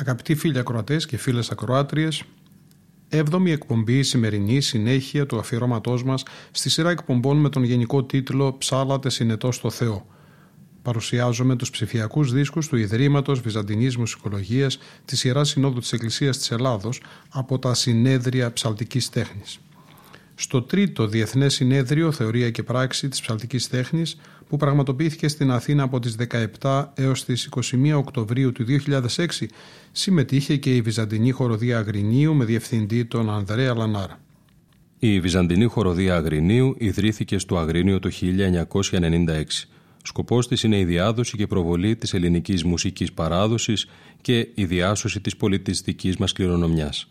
Αγαπητοί φίλοι ακροατές και φίλες ακροάτριες, 7η εκπομπή, η σημερινή συνέχεια του αφιερώματός μας στη σειρά εκπομπών με τον γενικό τίτλο «Ψάλατε συνετός στο Θεό». Παρουσιάζομαι τους ψηφιακούς δίσκους του Ιδρύματος Βυζαντινής Μουσικολογίας της Ιεράς Συνόδου της Εκκλησίας της Ελλάδος από τα Συνέδρια Ψαλτικής Τέχνης. Στο 3ο Διεθνές Συνέδριο Θεωρία και Πράξη της Ψαλτικής Τέχνης, που πραγματοποιήθηκε στην Αθήνα από τις 17 έως τις 21 Οκτωβρίου του 2006, συμμετείχε και η Βυζαντινή Χοροδία Αγρινίου με διευθυντή τον Ανδρέα Λανάρα. Η Βυζαντινή Χοροδία Αγρινίου ιδρύθηκε στο Αγρίνιο το 1996. Σκοπός της είναι η διάδοση και προβολή της ελληνικής μουσικής παράδοσης και η διάσωση της πολιτιστικής μας κληρονομιάς.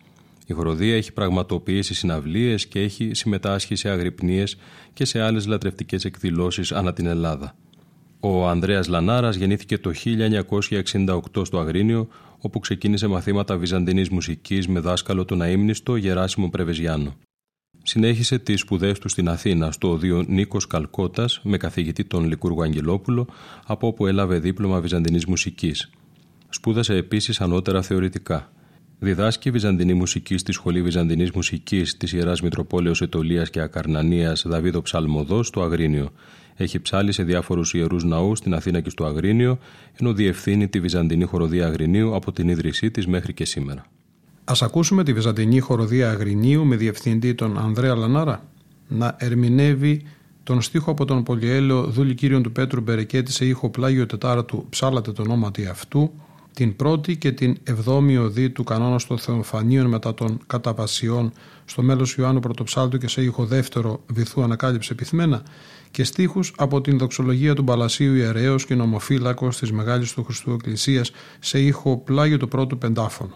Η χοροδία έχει πραγματοποιήσει συναυλίες και έχει συμμετάσχει σε αγρυπνίες και σε άλλες λατρευτικές εκδηλώσεις ανά την Ελλάδα. Ο Ανδρέας Λανάρας γεννήθηκε το 1968 στο Αγρίνιο, όπου ξεκίνησε μαθήματα βυζαντινής μουσικής με δάσκαλο τον αείμνηστο Γεράσιμο Πρεβεζιάνο. Συνέχισε τις σπουδές του στην Αθήνα, στο Οδείο Νίκος Καλκώτας, με καθηγητή τον Λικούργο Αγγελόπουλο, από όπου έλαβε δίπλωμα βυζαντινής μουσικής. Σπούδασε επίσης ανώτερα θεωρητικά. Διδάσκει βυζαντινή μουσική στη Σχολή Βυζαντινής Μουσικής της Ιεράς Μητροπόλεως Ετωλείας και Ακαρνανίας Δαβίδο Ψαλμοδό στο Αγρίνιο. Έχει ψάλει σε διάφορους ιερούς ναούς στην Αθήνα και στο Αγρίνιο, ενώ διευθύνει τη Βυζαντινή Χοροδία Αγρινίου από την ίδρυσή της μέχρι και σήμερα. Ας ακούσουμε τη Βυζαντινή Χοροδία Αγρινίου με διευθυντή τον Ανδρέα Λανάρα να ερμηνεύει τον στίχο από τον Πολυέλαιο Δούλη Κύριον του Πέτρου Μπερικέτη σε ήχο πλάγιο τετάρτου «Ψάλατε το ονόματι αυτού», την πρώτη και την 7η οδή του κανόνα των Θεοφανίων μετά των Καταπασιών στο μέλος Ιωάννου Πρωτοψάλτου και σε ήχο δεύτερο βυθού ανακάλυψε πυθμένα και στίχους από την δοξολογία του Παλασίου ιερέως και νομοφύλακος της Μεγάλης του Χριστού Εκκλησίας σε ήχο πλάγιο του πρώτου πεντάφωνο.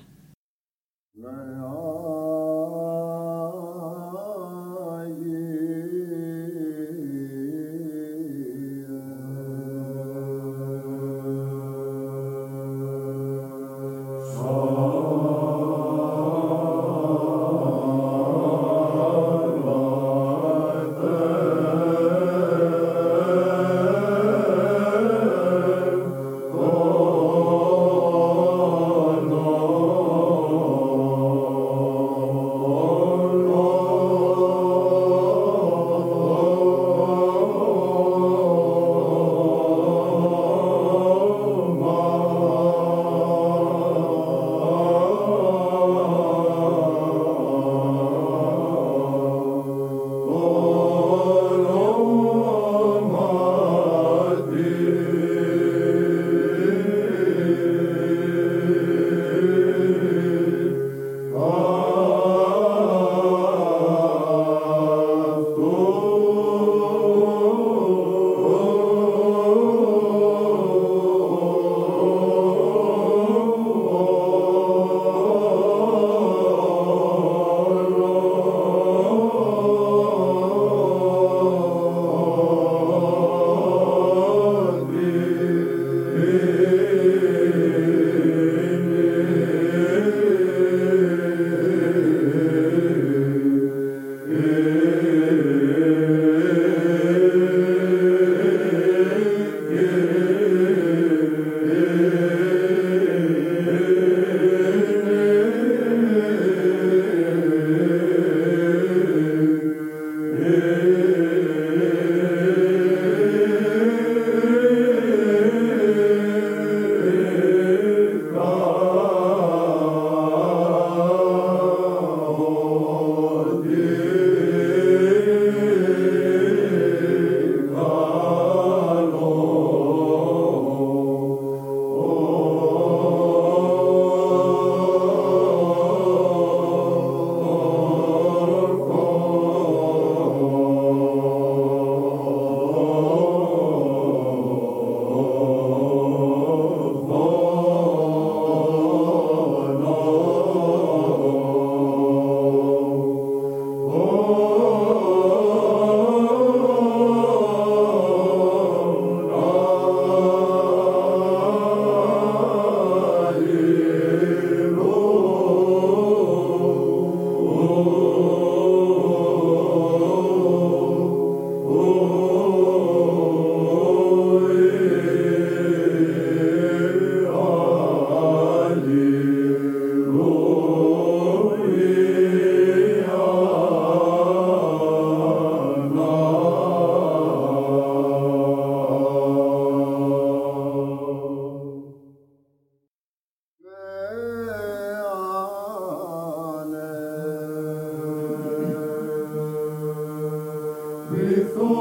λυθού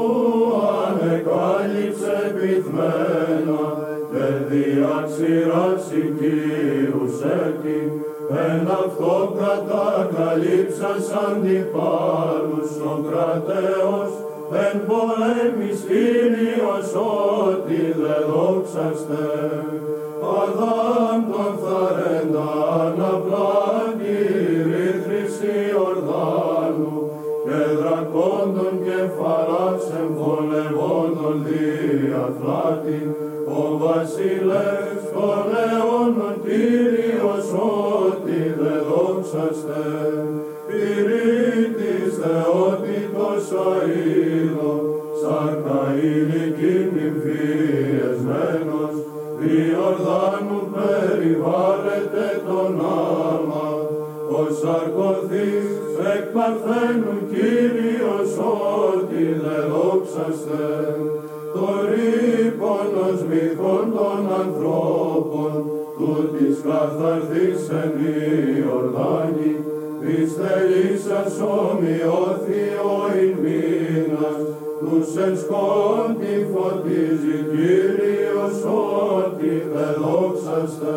ανεκάλυψε πυθμένα και διαξηράς οικείουσε την, εν αυτό κατακαλύψα σαν την παρουσον κρατέως, εν πολέμης ήλιος ότι δε δόξαστε. Αδάμ τον θαρρέντα αναπλάτη ρύθρηση Ορδάνου και δρακόντων κεφαλάς εμβολευόντων διαθλάτη, ο βασιλεύς των αιώνων Κύριος ότι δε δόξαστε. Πυρίτης Θεότητος αείδο, σάρκα ηλικήν νυμφιεσμένος, Διορδάνου περιβάλλεται τον άμα, ο σαρκωθής εκ Παρθένου Κύριος ότι δε δόξαστε. Το ρύπωνος μυθών των ανθρώπων, τούτης καθαρθής εν Ιορδάνη, εις θελήσας ομοιώθη ο ημίνας, τους εν σκότη φωτίζει Κύριος ότι δε δόξαστε.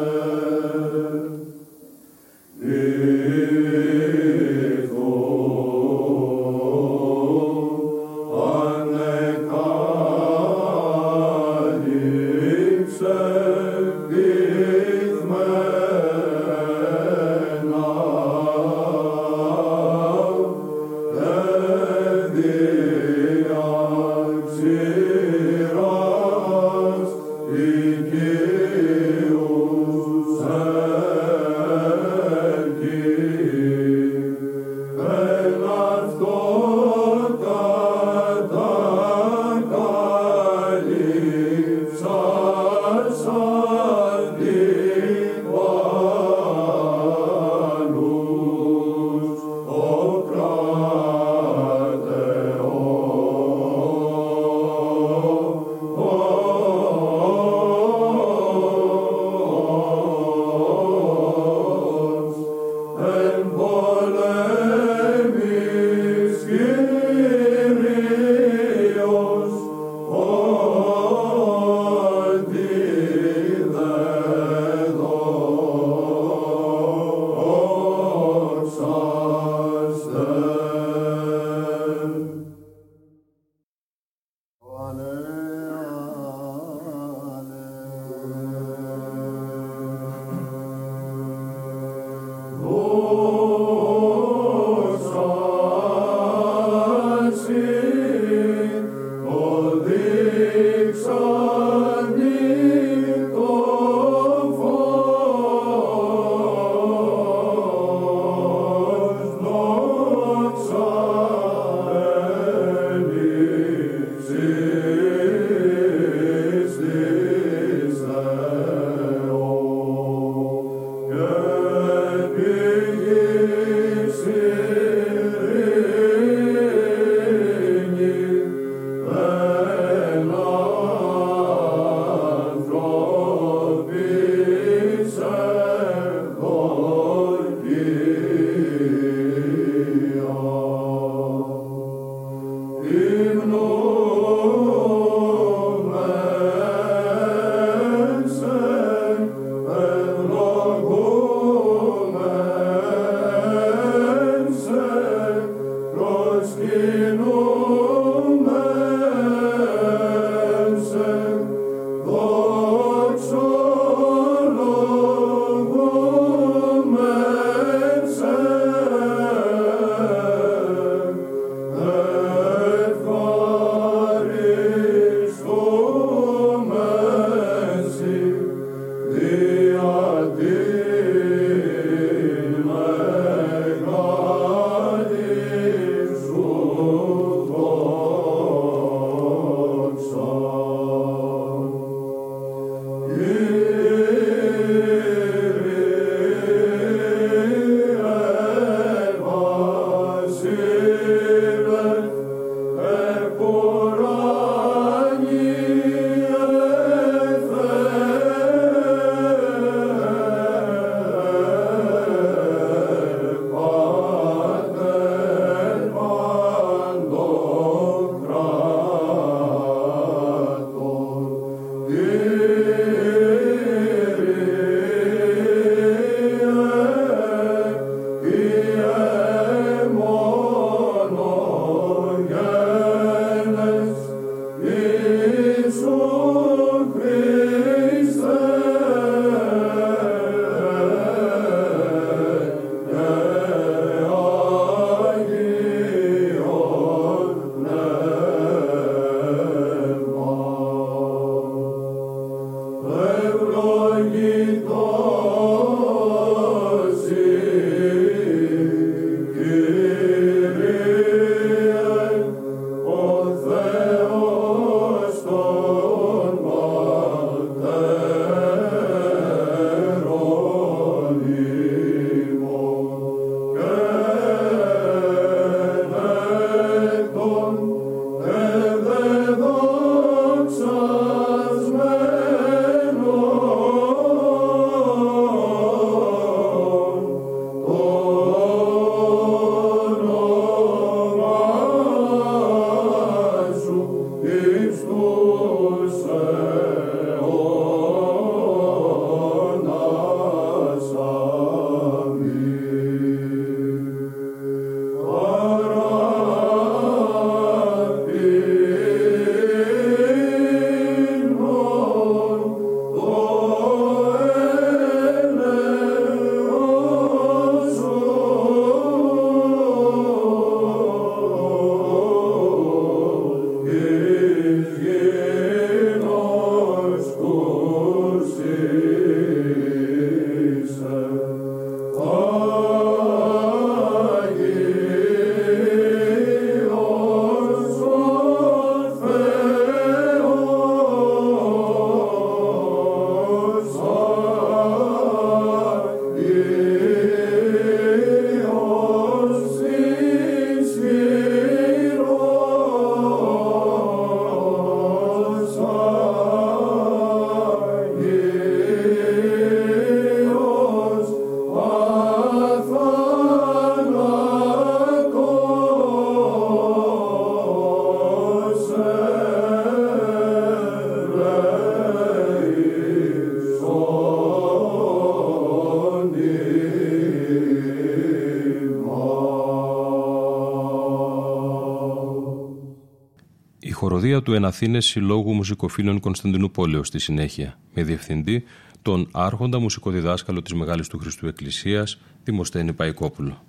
χοροδία του εναθήνε Συλλόγου Μουσικοφίλων Κωνσταντινούπολεως στη συνέχεια, με διευθυντή τον άρχοντα μουσικοδιδάσκαλο της Μεγάλης του Χριστού Εκκλησίας, Δημοσθένη Παϊκόπουλο.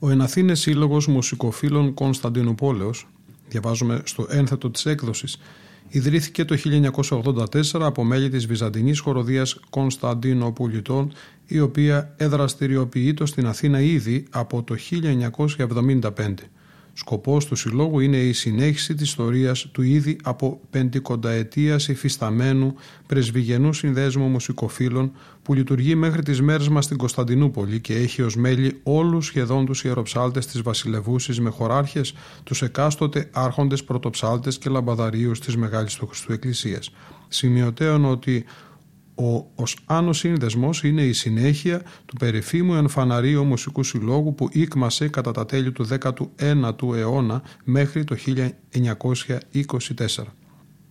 Ο εναθήνε Σύλλογος Μουσικοφίλων Κωνσταντινούπολεως, διαβάζουμε στο ένθετο της έκδοσης, ιδρύθηκε το 1984 από μέλη της Βυζαντινής χοροδίας Κωνσταντινοπολιτών, η οποία εδραστηριοποιείται στην Αθήνα ήδη από το 1975. Σκοπός του συλλόγου είναι η συνέχιση της ιστορίας του ήδη από πεντηκονταετίας υφισταμένου πρεσβυγενού συνδέσμου μουσικοφίλων που λειτουργεί μέχρι τις μέρες μας στην Κωνσταντινούπολη και έχει ως μέλη όλους σχεδόν τους ιεροψάλτες της βασιλεύουσης με χωράρχες, τους εκάστοτε άρχοντες πρωτοψάλτες και λαμπαδαρίους της Μεγάλης του Χριστού Εκκλησίας. Σημειωτέων ότι ως άνω σύνδεσμος είναι η συνέχεια του περίφημου εμφαναρίου μουσικού συλλόγου που ήκμασε κατά τα τέλη του 19ου αιώνα μέχρι το 1924.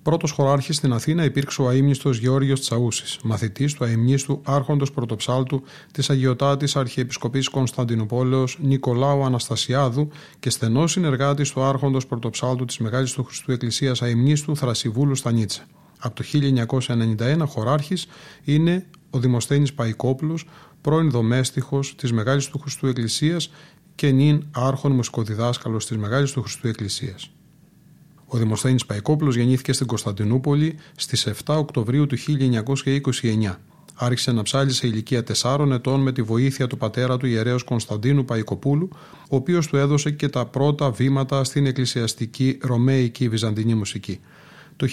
Πρώτος χωράρχης στην Αθήνα υπήρξε ο αείμνηστος Γεώργιος Τσαούσης, μαθητής του αείμνηστου άρχοντος πρωτοψάλτου της Αγιωτάτης Αρχιεπισκοπής Κωνσταντινουπόλεως Νικολάου Αναστασιάδου και στενός συνεργάτης του άρχοντος πρωτοψάλτου της Μεγάλης του Χριστού Εκκλησίας αείμνηστου Θρασιβούλου Στανίτσα. Από το 1991 χωράρχης είναι ο Δημοσθένης Παϊκόπουλος, πρώην δομέστιχος της Μεγάλης του Χριστού Εκκλησίας και νυν άρχον μουσικοδιδάσκαλος της Μεγάλης του Χριστού Εκκλησίας. Ο Δημοσθένης Παϊκόπουλος γεννήθηκε στην Κωνσταντινούπολη στις 7 Οκτωβρίου του 1929. Άρχισε να ψάλλει σε ηλικία 4 ετών με τη βοήθεια του πατέρα του ιερέως Κωνσταντίνου Παϊκοπούλου, ο οποίος του έδωσε και τα πρώτα βήματα στην εκκλησιαστική ρωμαϊκή βυζαντινή μουσική. Το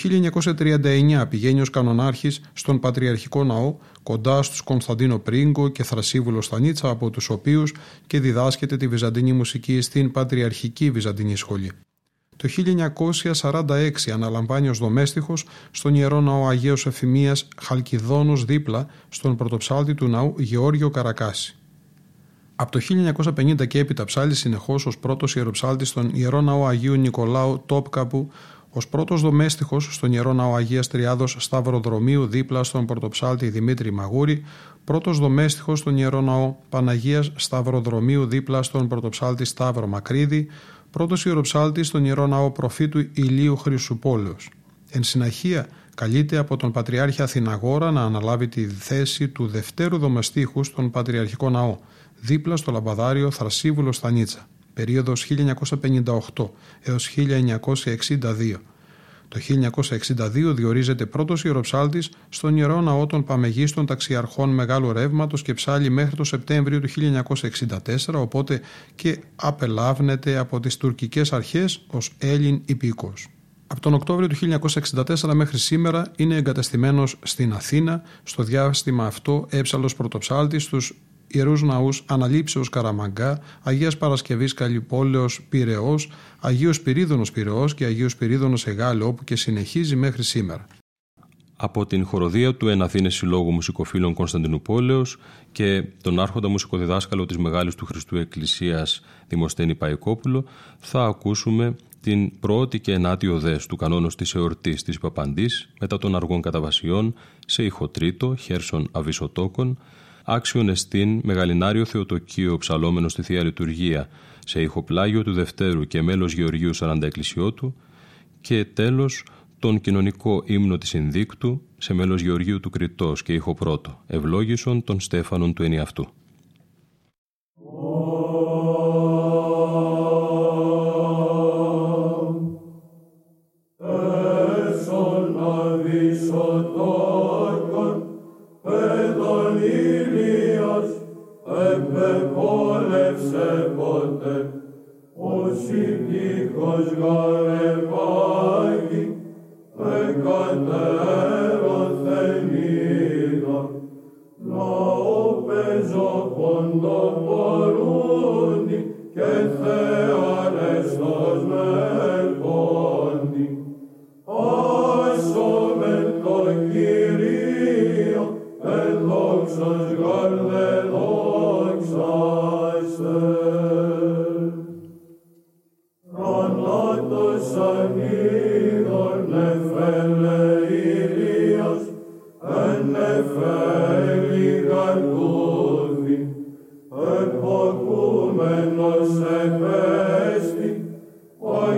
1939 πηγαίνει ως κανονάρχης στον Πατριαρχικό Ναό, κοντά στους Κωνσταντίνο Πρίγκο και Θρασύβουλο Στανίτσα, από τους οποίους και διδάσκεται τη βυζαντινή μουσική στην Πατριαρχική Βυζαντινή Σχολή. Το 1946 αναλαμβάνει ως δομέστιχος στον Ιερό Ναό Αγίος Εφημίας Χαλκιδόνος δίπλα στον πρωτοψάλτη του ναού Γεώργιο Καρακάση. Από το 1950 και έπειτα ψάλλει συνεχώς ως πρώτος ιεροψάλτης στον Ιερό Ναό Αγίου Νικολάου Τόπκαπου, ως πρώτος δομέστιχος στον Ιερό Ναό Αγίας Τριάδος Σταυροδρομίου δίπλα στον πρωτοψάλτη Δημήτρη Μαγούρη, πρώτος δομέστιχος στον Ιερό Ναό Παναγίας Σταυροδρομίου δίπλα στον πρωτοψάλτη Σταύρο Μακρίδη, πρώτος ιεροψάλτης στον Ιερό Ναό Προφήτου Ηλίου Χρυσουπόλεως. Εν συνεχεία, καλείται από τον Πατριάρχη Αθηναγόρα να αναλάβει τη θέση του δευτέρου δομεστίχου στον Πατριαρχικό Ναό, δίπλα στο λαμπαδάριο Θρασύβουλο Στανίτσα. Περίοδος 1958 έως 1962. Το 1962 διορίζεται πρώτος ιεροψάλτης στον Ιερό Ναό των Παμεγίστων Ταξιαρχών Μεγάλου Ρεύματος και ψάλλει μέχρι το Σεπτέμβριο του 1964, οπότε και απελάβνεται από τις τουρκικές αρχές ως Έλλην υπήκος. Από τον Οκτώβριο του 1964 μέχρι σήμερα είναι εγκαταστημένος στην Αθήνα. Στο διάστημα αυτό έψαλος πρωτοψάλτης στους Ιερούς Ναούς Αναλήψεως Καραμαγκά, Αγίας Παρασκευής Καλλιπόλεως Πειραιώς, Αγίος Πυρίδωνος Πειραιώς και Αγίος Πυρίδωνος Εγάλεω, όπου και συνεχίζει μέχρι σήμερα. Από την χοροδία του Εναθήνε Συλλόγου Μουσικοφίλων Κωνσταντινουπόλεως και τον άρχοντα μουσικοδιδάσκαλο της Μεγάλης του Χριστού Εκκλησίας Δημοσθένη Παϊκόπουλο θα ακούσουμε την πρώτη και ενάτη οδές του κανόνος της εορτής της Παπαντής μετά των αργών καταβασιών σε ηχοτρίτο Χέρσον Αβυσσοτόκον, άξιον εστίν μεγαλινάριο Θεοτοκείο ψαλόμενο στη Θεία Λειτουργία σε ηχοπλάγιο του Δευτέρου και μέλος Γεωργίου Σαρανταεκκλησιώτου και τέλος τον κοινωνικό ύμνο της Ινδίκτου σε μέλος Γεωργίου του Κρητός και ηχοπρώτο ευλόγησον των Στέφανων του Ενιαυτού. Ecco come non sei vesti, poi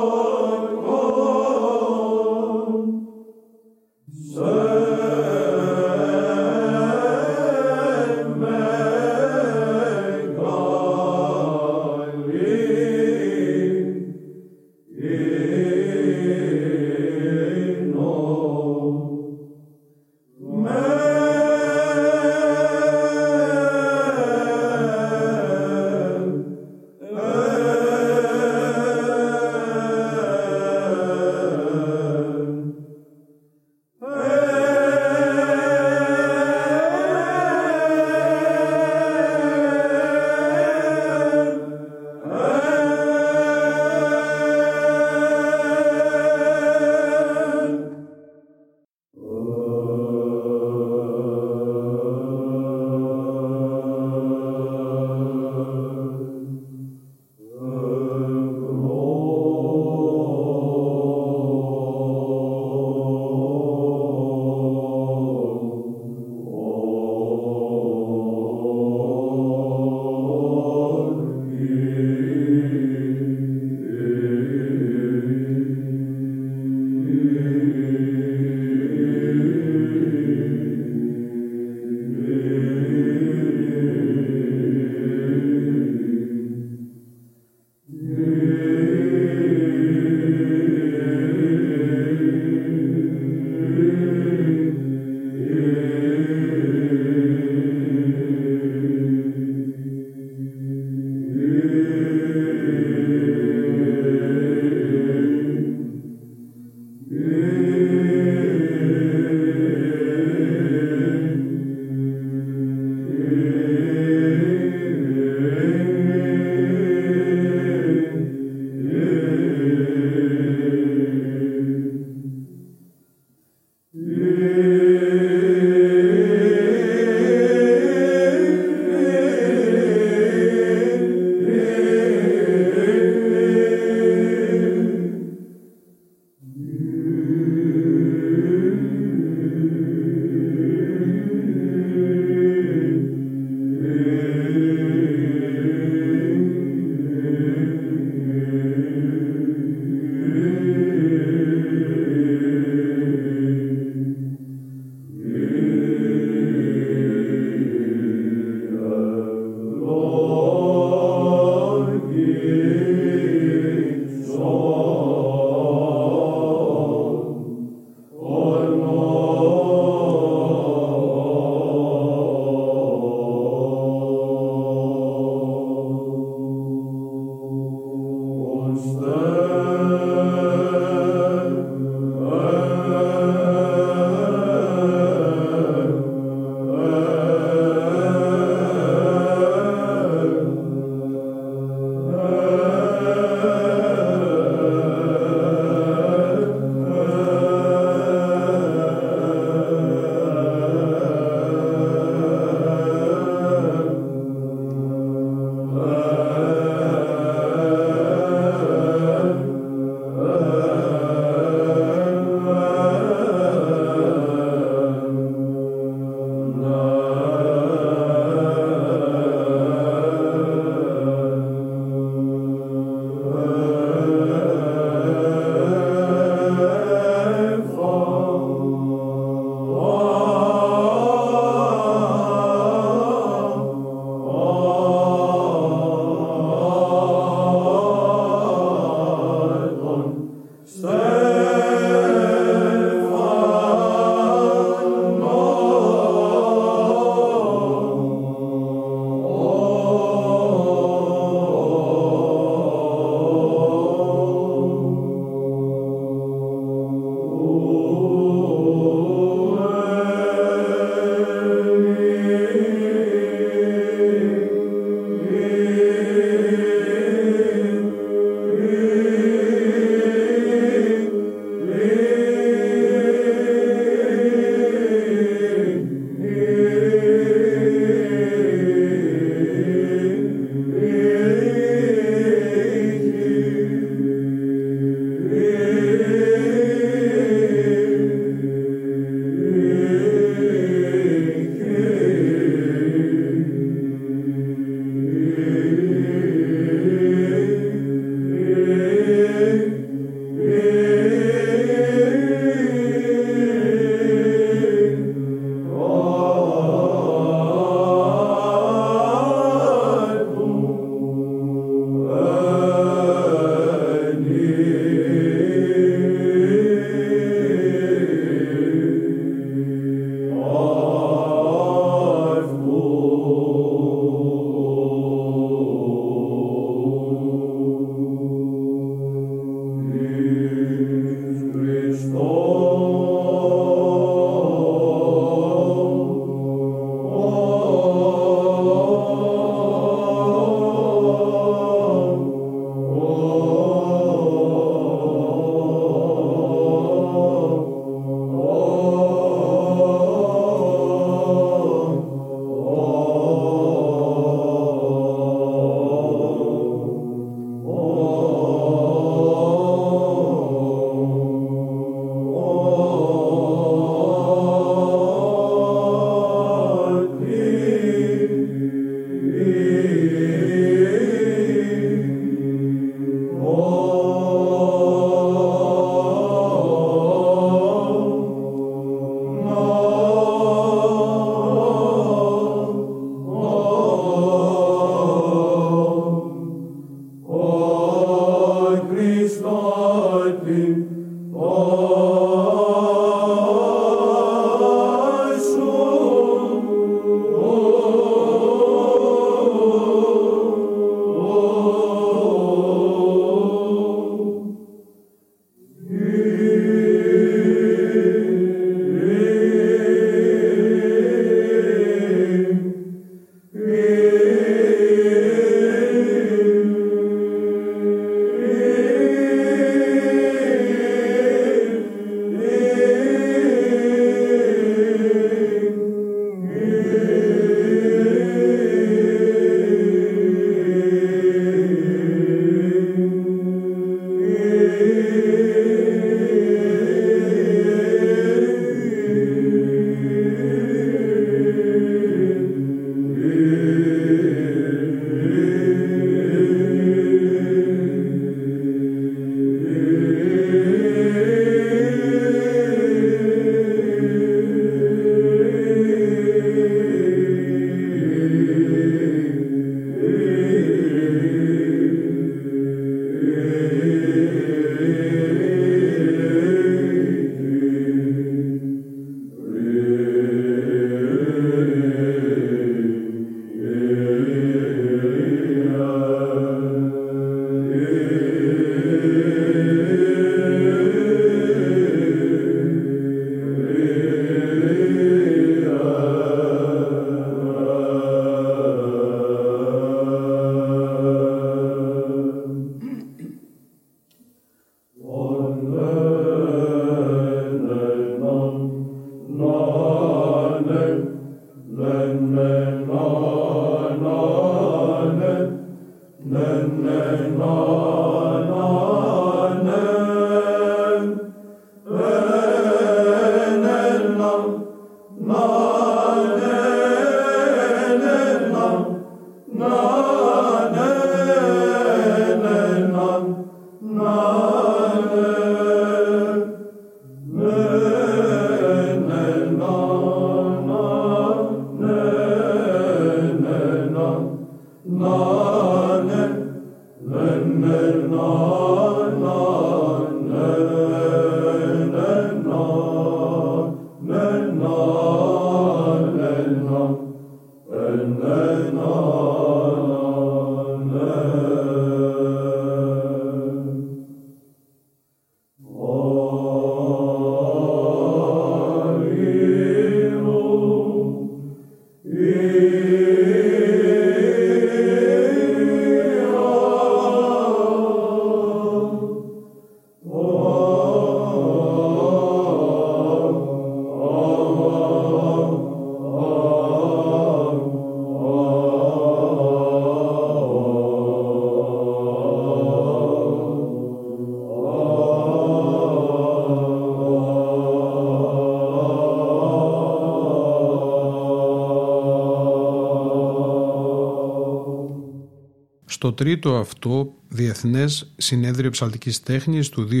Το τρίτο αυτό Διεθνές Συνέδριο Ψαλτικής Τέχνης του 2006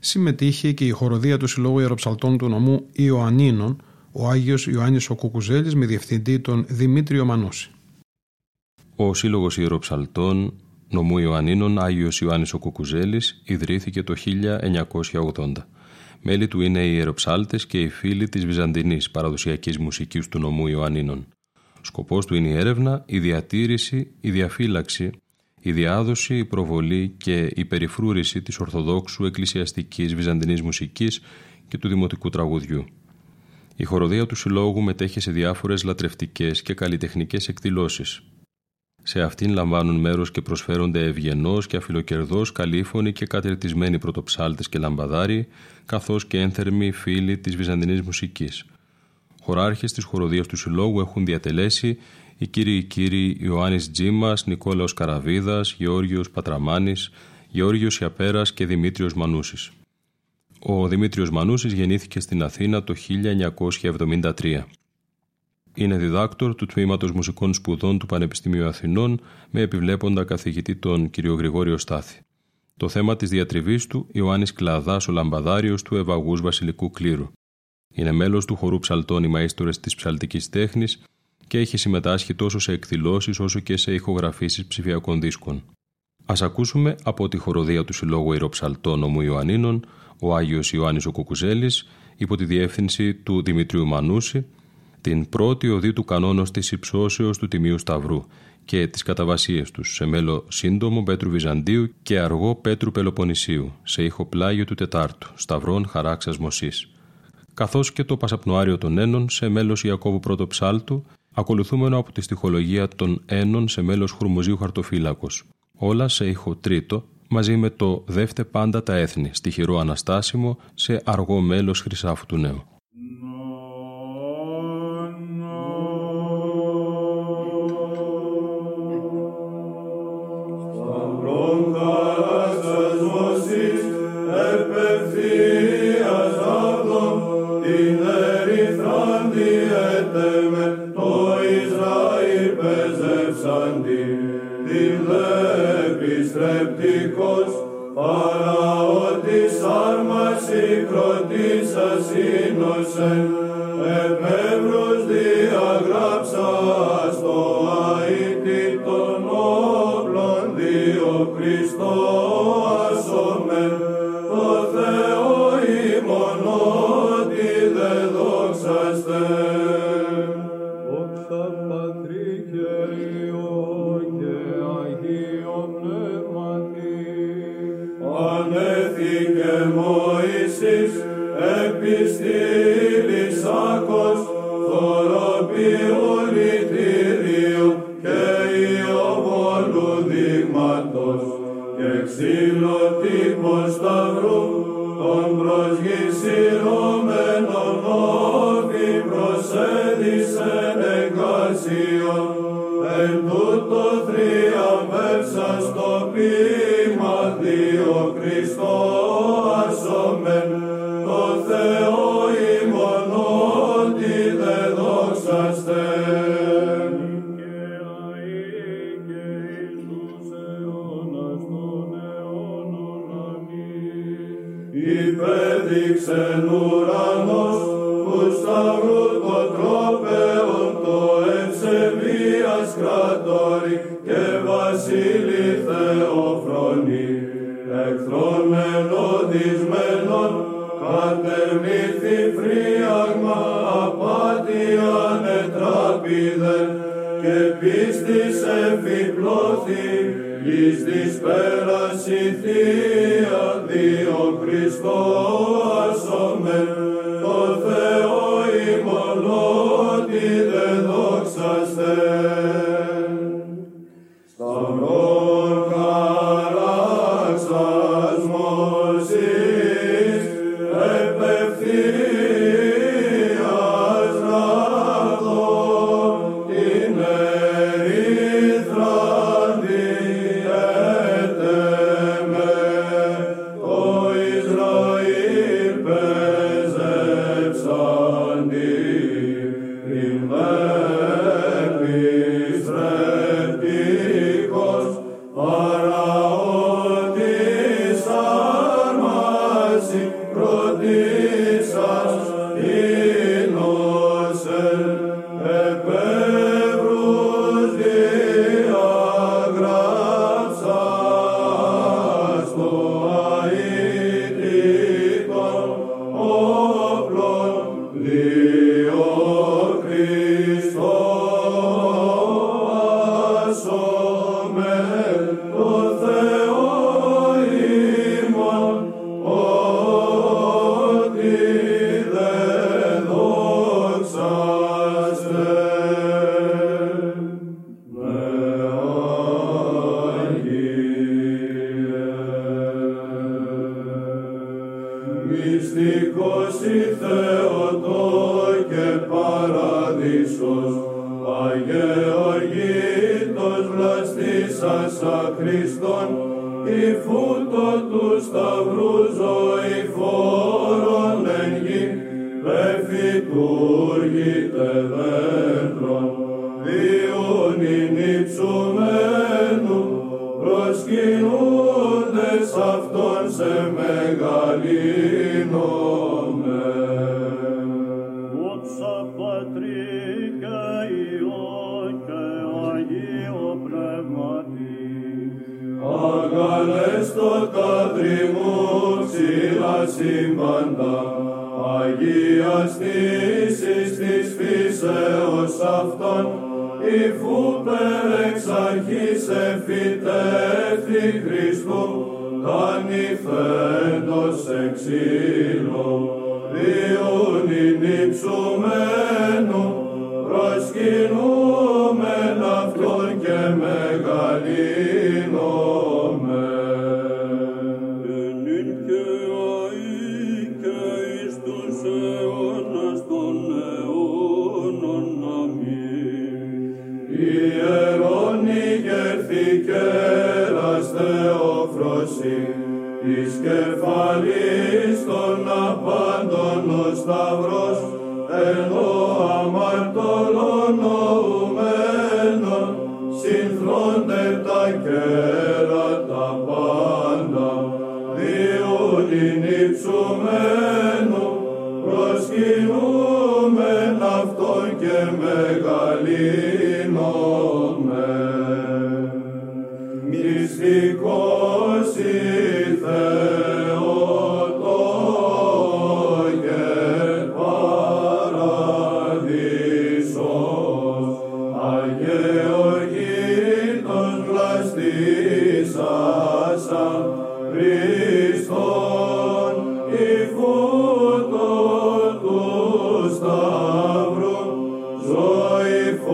συμμετείχε και η χοροδία του Συλλόγου Ιεροψαλτών του νομού Ιωαννίνων, ο Άγιος Ιωάννης ο Κουκουζέλης, με διευθυντή τον Δημήτριο Μανούση. Ο Σύλλογος Ιεροψαλτών νομού Ιωαννίνων Άγιος Ιωάννης ο Κουκουζέλης ιδρύθηκε το 1980. Μέλη του είναι οι ιεροψάλτες και οι φίλοι της βυζαντινής παραδοσιακής μουσικής του νομού Ιωαννίνων. Σκοπός του είναι η έρευνα, η διατήρηση, η διαφύλαξη, η διάδοση, η προβολή και η περιφρούρηση της ορθοδόξου εκκλησιαστικής βυζαντινής μουσικής και του δημοτικού τραγουδιού. Η χοροδία του Συλλόγου μετέχει σε διάφορες λατρευτικές και καλλιτεχνικές εκδηλώσεις. Σε αυτήν λαμβάνουν μέρος και προσφέρονται ευγενώς και αφιλοκερδώς καλήφωνοι και κατερτισμένοι πρωτοψάλτες και λαμπαδάροι, καθώς και ένθερμοι φίλοι της βυζαντινής μουσικής. Χοράρχες της χοροδίας του Συλλόγου έχουν διατελέσει οι κύριοι Ιωάννης Τζίμας, Νικόλαος Καραβίδας, Γεώργιος Πατραμάνης, Γεώργιος Ιαπέρας και Δημήτριος Μανούσης. Ο Δημήτριος Μανούσης γεννήθηκε στην Αθήνα το 1973. Είναι διδάκτορ του Τμήματος Μουσικών Σπουδών του Πανεπιστημίου Αθηνών με επιβλέποντα καθηγητή τον κ. Γρηγόριο Στάθη. Το θέμα της διατριβής του Ιωάννης Κλαδάς, ο λαμπαδάριος του Ευαγούς Βασιλικού Κλήρου. Είναι μέλος του χορού ψαλτών οι μαΐστορες της ψαλτικής τέχνης και έχει συμμετάσχει τόσο σε εκδηλώσεις όσο και σε ηχογραφήσεις ψηφιακών δίσκων. Ας ακούσουμε από τη χοροδία του Συλλόγου Ιεροψαλτών νομού Ιωαννίνων, ο Άγιος Ιωάννης ο Κουκουζέλης, υπό τη διεύθυνση του Δημητρίου Μανούση, την πρώτη οδή του κανόνος της Υψώσεως του Τιμίου Σταυρού και τις καταβασίες τους σε μέλο σύντομο Πέτρου Βυζαντίου και αργό Πέτρου Πελοποννησίου, σε ηχοπλάγιο του Τετάρτου, Σταυρών Χαράξας Μωσής. Καθώς και το Πασαπνοάριο των Ένων σε μέλος Ιακώβου Πρωτοψάλτου, ακολουθούμενο από τη στιχολογία των Ένων σε μέλος Χρουμοζίου Χαρτοφύλακος. Όλα σε ήχο τρίτο, μαζί με το «Δεύτε πάντα τα έθνη» στιχηρό αναστάσιμο σε αργό μέλος Χρυσάφου του Νέου. Χριστός, το Θεό ημών σφίξεν ουρανός, ου σταυρού το τρόπεον το ευσεβίας κρατόρι και βασίλη Θεοφρονή. Εχθρών μελωδισμένων κατευνήθη φρίαγμα απάτιαν ετράπηδεν και πίστης εφυπλώθη εις της πέρας η Θεία Δύο Χριστό ασωμεν το Θεό ημολότη δε δόξαστε. Υπότιτλοι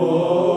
AUTHORWAVE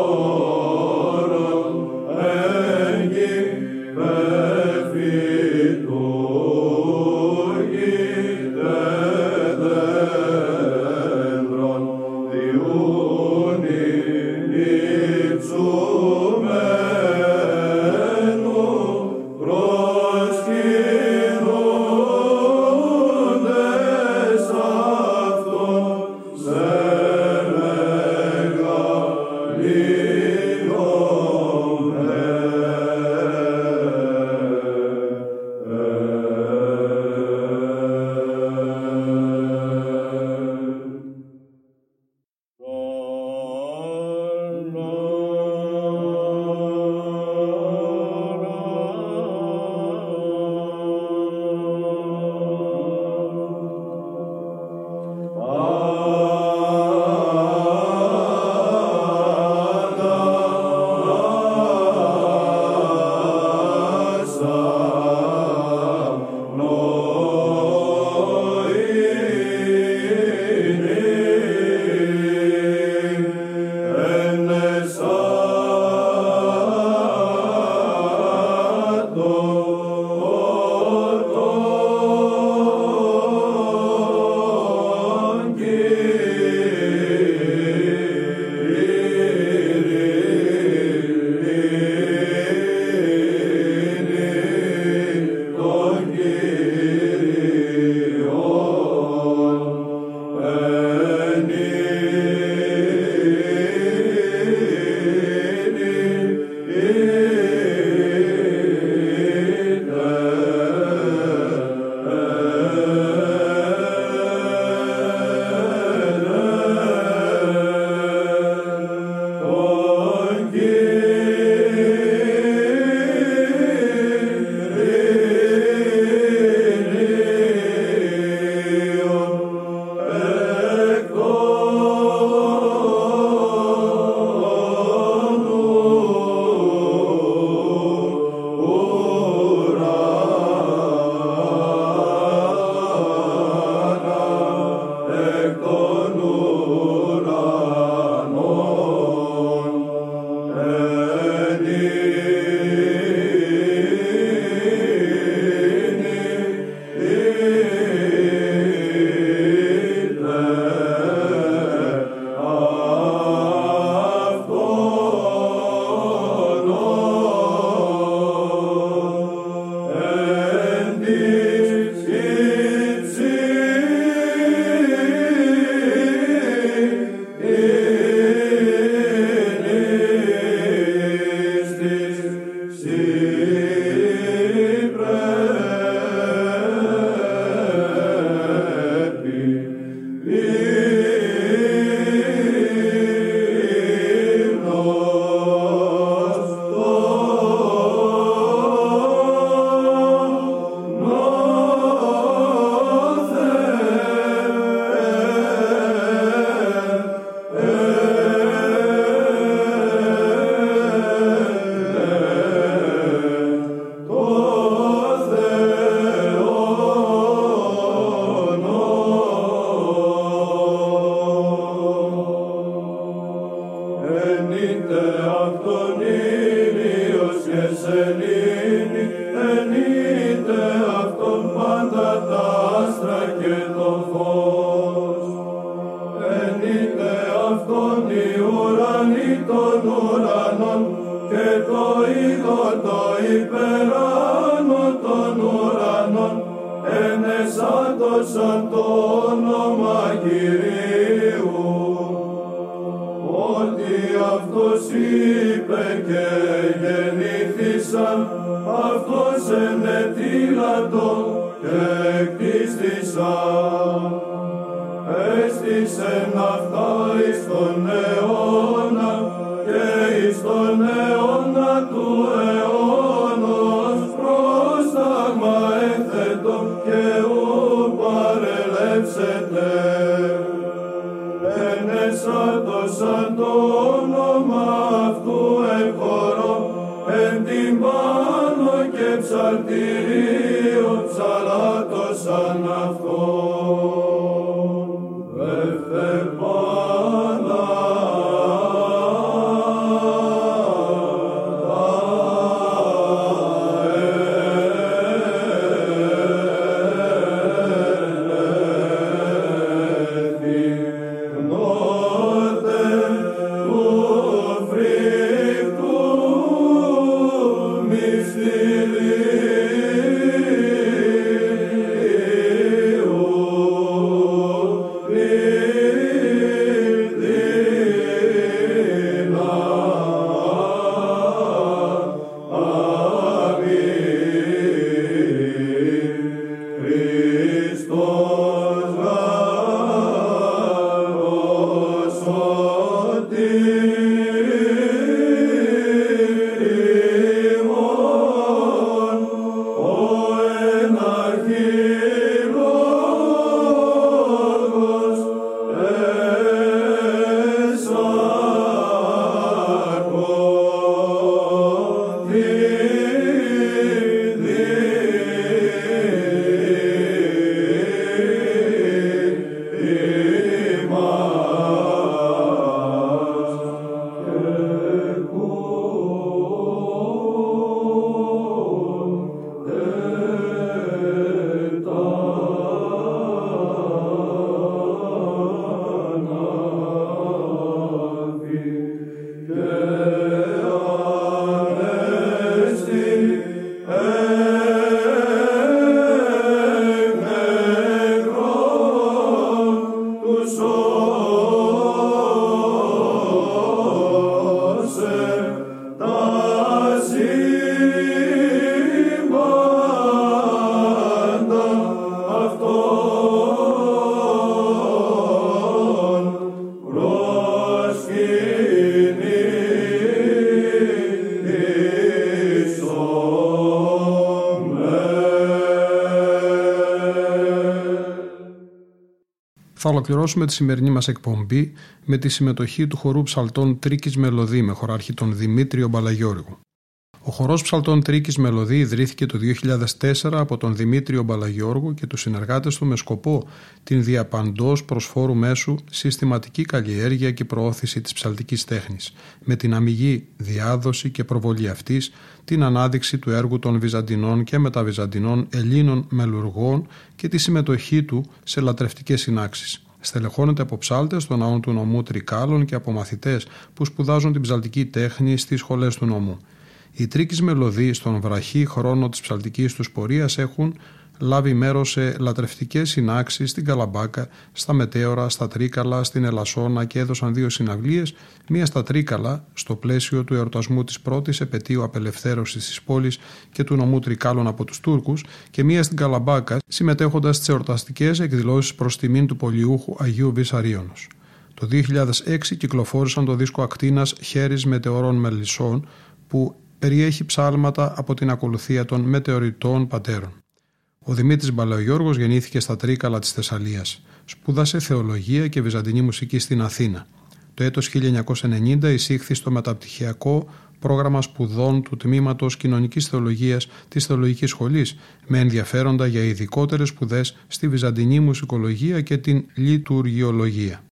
Φανείτε απ' τον ήλιο και σελήνη, ενείτε απ' τον πάντα τα άστρα και τον φως. Ενείτε απ' τον ουρανή των ουρανών και το είδο το υπεράνω των ουρανών, ενεσάντωσαν το όνομα Κυρίου. Ότι αυτός είπε και γεννήθησαν, αυτός ενετήλατον και εκτίστησαν. Έστησεν αυτά εις τον αιώνα και εις τον αιώνα του αιώνος πρόσταγμα ένθετον και ου παρελεύσετε. Ενεσάντωσαν το όνομα αυτού εγχωρό, εν την πάνω και ψαλτηρίο ψαλάτωσαν αυτό. Θα ολοκληρώσουμε τη σημερινή μας εκπομπή με τη συμμετοχή του χορού ψαλτών Τρίκης Μελωδή με χωράρχη τον Δημήτριο Μπαλαγιώργο. Ο χορός ψαλτών Τρίκης Μελωδή ιδρύθηκε το 2004 από τον Δημήτριο Μπαλαγιώργο και τους συνεργάτες του με σκοπό την διαπαντός προσφόρου μέσου συστηματική καλλιέργεια και προώθηση της ψαλτικής τέχνης, με την αμιγή διάδοση και προβολή αυτής, την ανάδειξη του έργου των Βυζαντινών και μεταβυζαντινών Ελλήνων μελουργών και τη συμμετοχή του σε λατρευτικές συνάξεις. Στελεχώνεται από ψάλτες των ναών του νομού Τρικάλων και από μαθητές που σπουδάζουν την ψαλτική τέχνη στις σχολές του νομού. Οι Τρίκης Μελωδοί στον βραχή χρόνο της ψαλτικής τους πορείας έχουν λάβει μέρος σε λατρευτικές συνάξεις στην Καλαμπάκα, στα Μετέωρα, στα Τρίκαλα, στην Ελασσόνα και έδωσαν 2 συναυλίες, μία στα Τρίκαλα στο πλαίσιο του εορτασμού της πρώτης επετείου απελευθέρωσης της πόλης και του νομού Τρικάλων από τους Τούρκους και μία στην Καλαμπάκα συμμετέχοντας στις εορταστικές εκδηλώσεις προς τιμήν του πολιούχου Αγίου Βυσαρίωνος. Το 2006 κυκλοφόρησαν το δίσκο Ακτίνας Χέρις Μετεωρών Μελισσών που περιέχει ψάλματα από την ακολουθία των μετεωρητών πατέρων. Ο Δημήτρης Μπαλαγιώργος γεννήθηκε στα Τρίκαλα της Θεσσαλίας. Σπούδασε θεολογία και βυζαντινή μουσική στην Αθήνα. Το έτος 1990 εισήχθη στο μεταπτυχιακό πρόγραμμα σπουδών του τμήματος Κοινωνικής Θεολογίας της Θεολογικής Σχολής, με ενδιαφέροντα για ειδικότερες σπουδές στη βυζαντινή μουσικολογία και την λειτουργιολογία.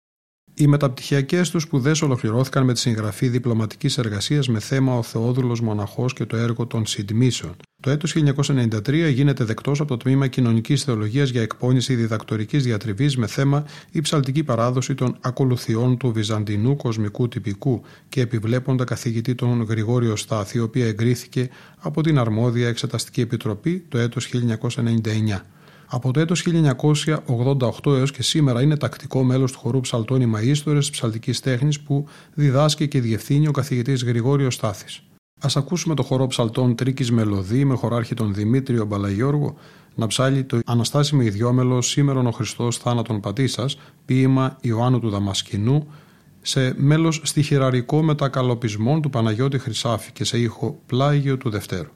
Οι μεταπτυχιακές του σπουδές ολοκληρώθηκαν με τη συγγραφή διπλωματικής εργασίας με θέμα «Ο Θεόδουλος Μοναχός και το έργο των συντμήσεων». Το έτος 1993 γίνεται δεκτός από το Τμήμα Κοινωνικής Θεολογίας για εκπόνηση διδακτορικής διατριβής με θέμα «Η ψαλτική παράδοση των ακολουθιών του βυζαντινού κοσμικού τυπικού» και επιβλέποντα καθηγητή τον Γρηγόριο Στάθη, η οποία εγκρίθηκε από την αρμόδια Εξεταστική Επιτροπή το έτος 1999. Από το έτος 1988 έως και σήμερα είναι τακτικό μέλος του χορού Ψαλτών οι Μαΐστορες Ψαλτικής Τέχνης που διδάσκει και διευθύνει ο καθηγητής Γρηγόριος Στάθης. Ας ακούσουμε το χορό Ψαλτών Τρίκης Μελωδή με χωράρχη τον Δημήτριο Μπαλαγιώργο να ψάλλει το «Αναστάσιμε ιδιόμελο σήμερον ο Χριστός θάνατον πατήσας», ποίημα Ιωάννου του Δαμασκηνού, σε μέλος στιχηραρικό μετακαλοπισμών του Παναγιώτη Χρυσάφη και σε ήχο πλάγιο του Δευτέρου.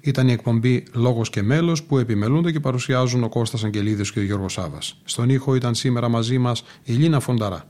Ήταν η εκπομπή «Λόγος και μέλος» που επιμελούνται και παρουσιάζουν ο Κώστας Αγγελίδης και ο Γιώργος Σάβας. Στον ήχο ήταν σήμερα μαζί μας η Λίνα Φονταρά.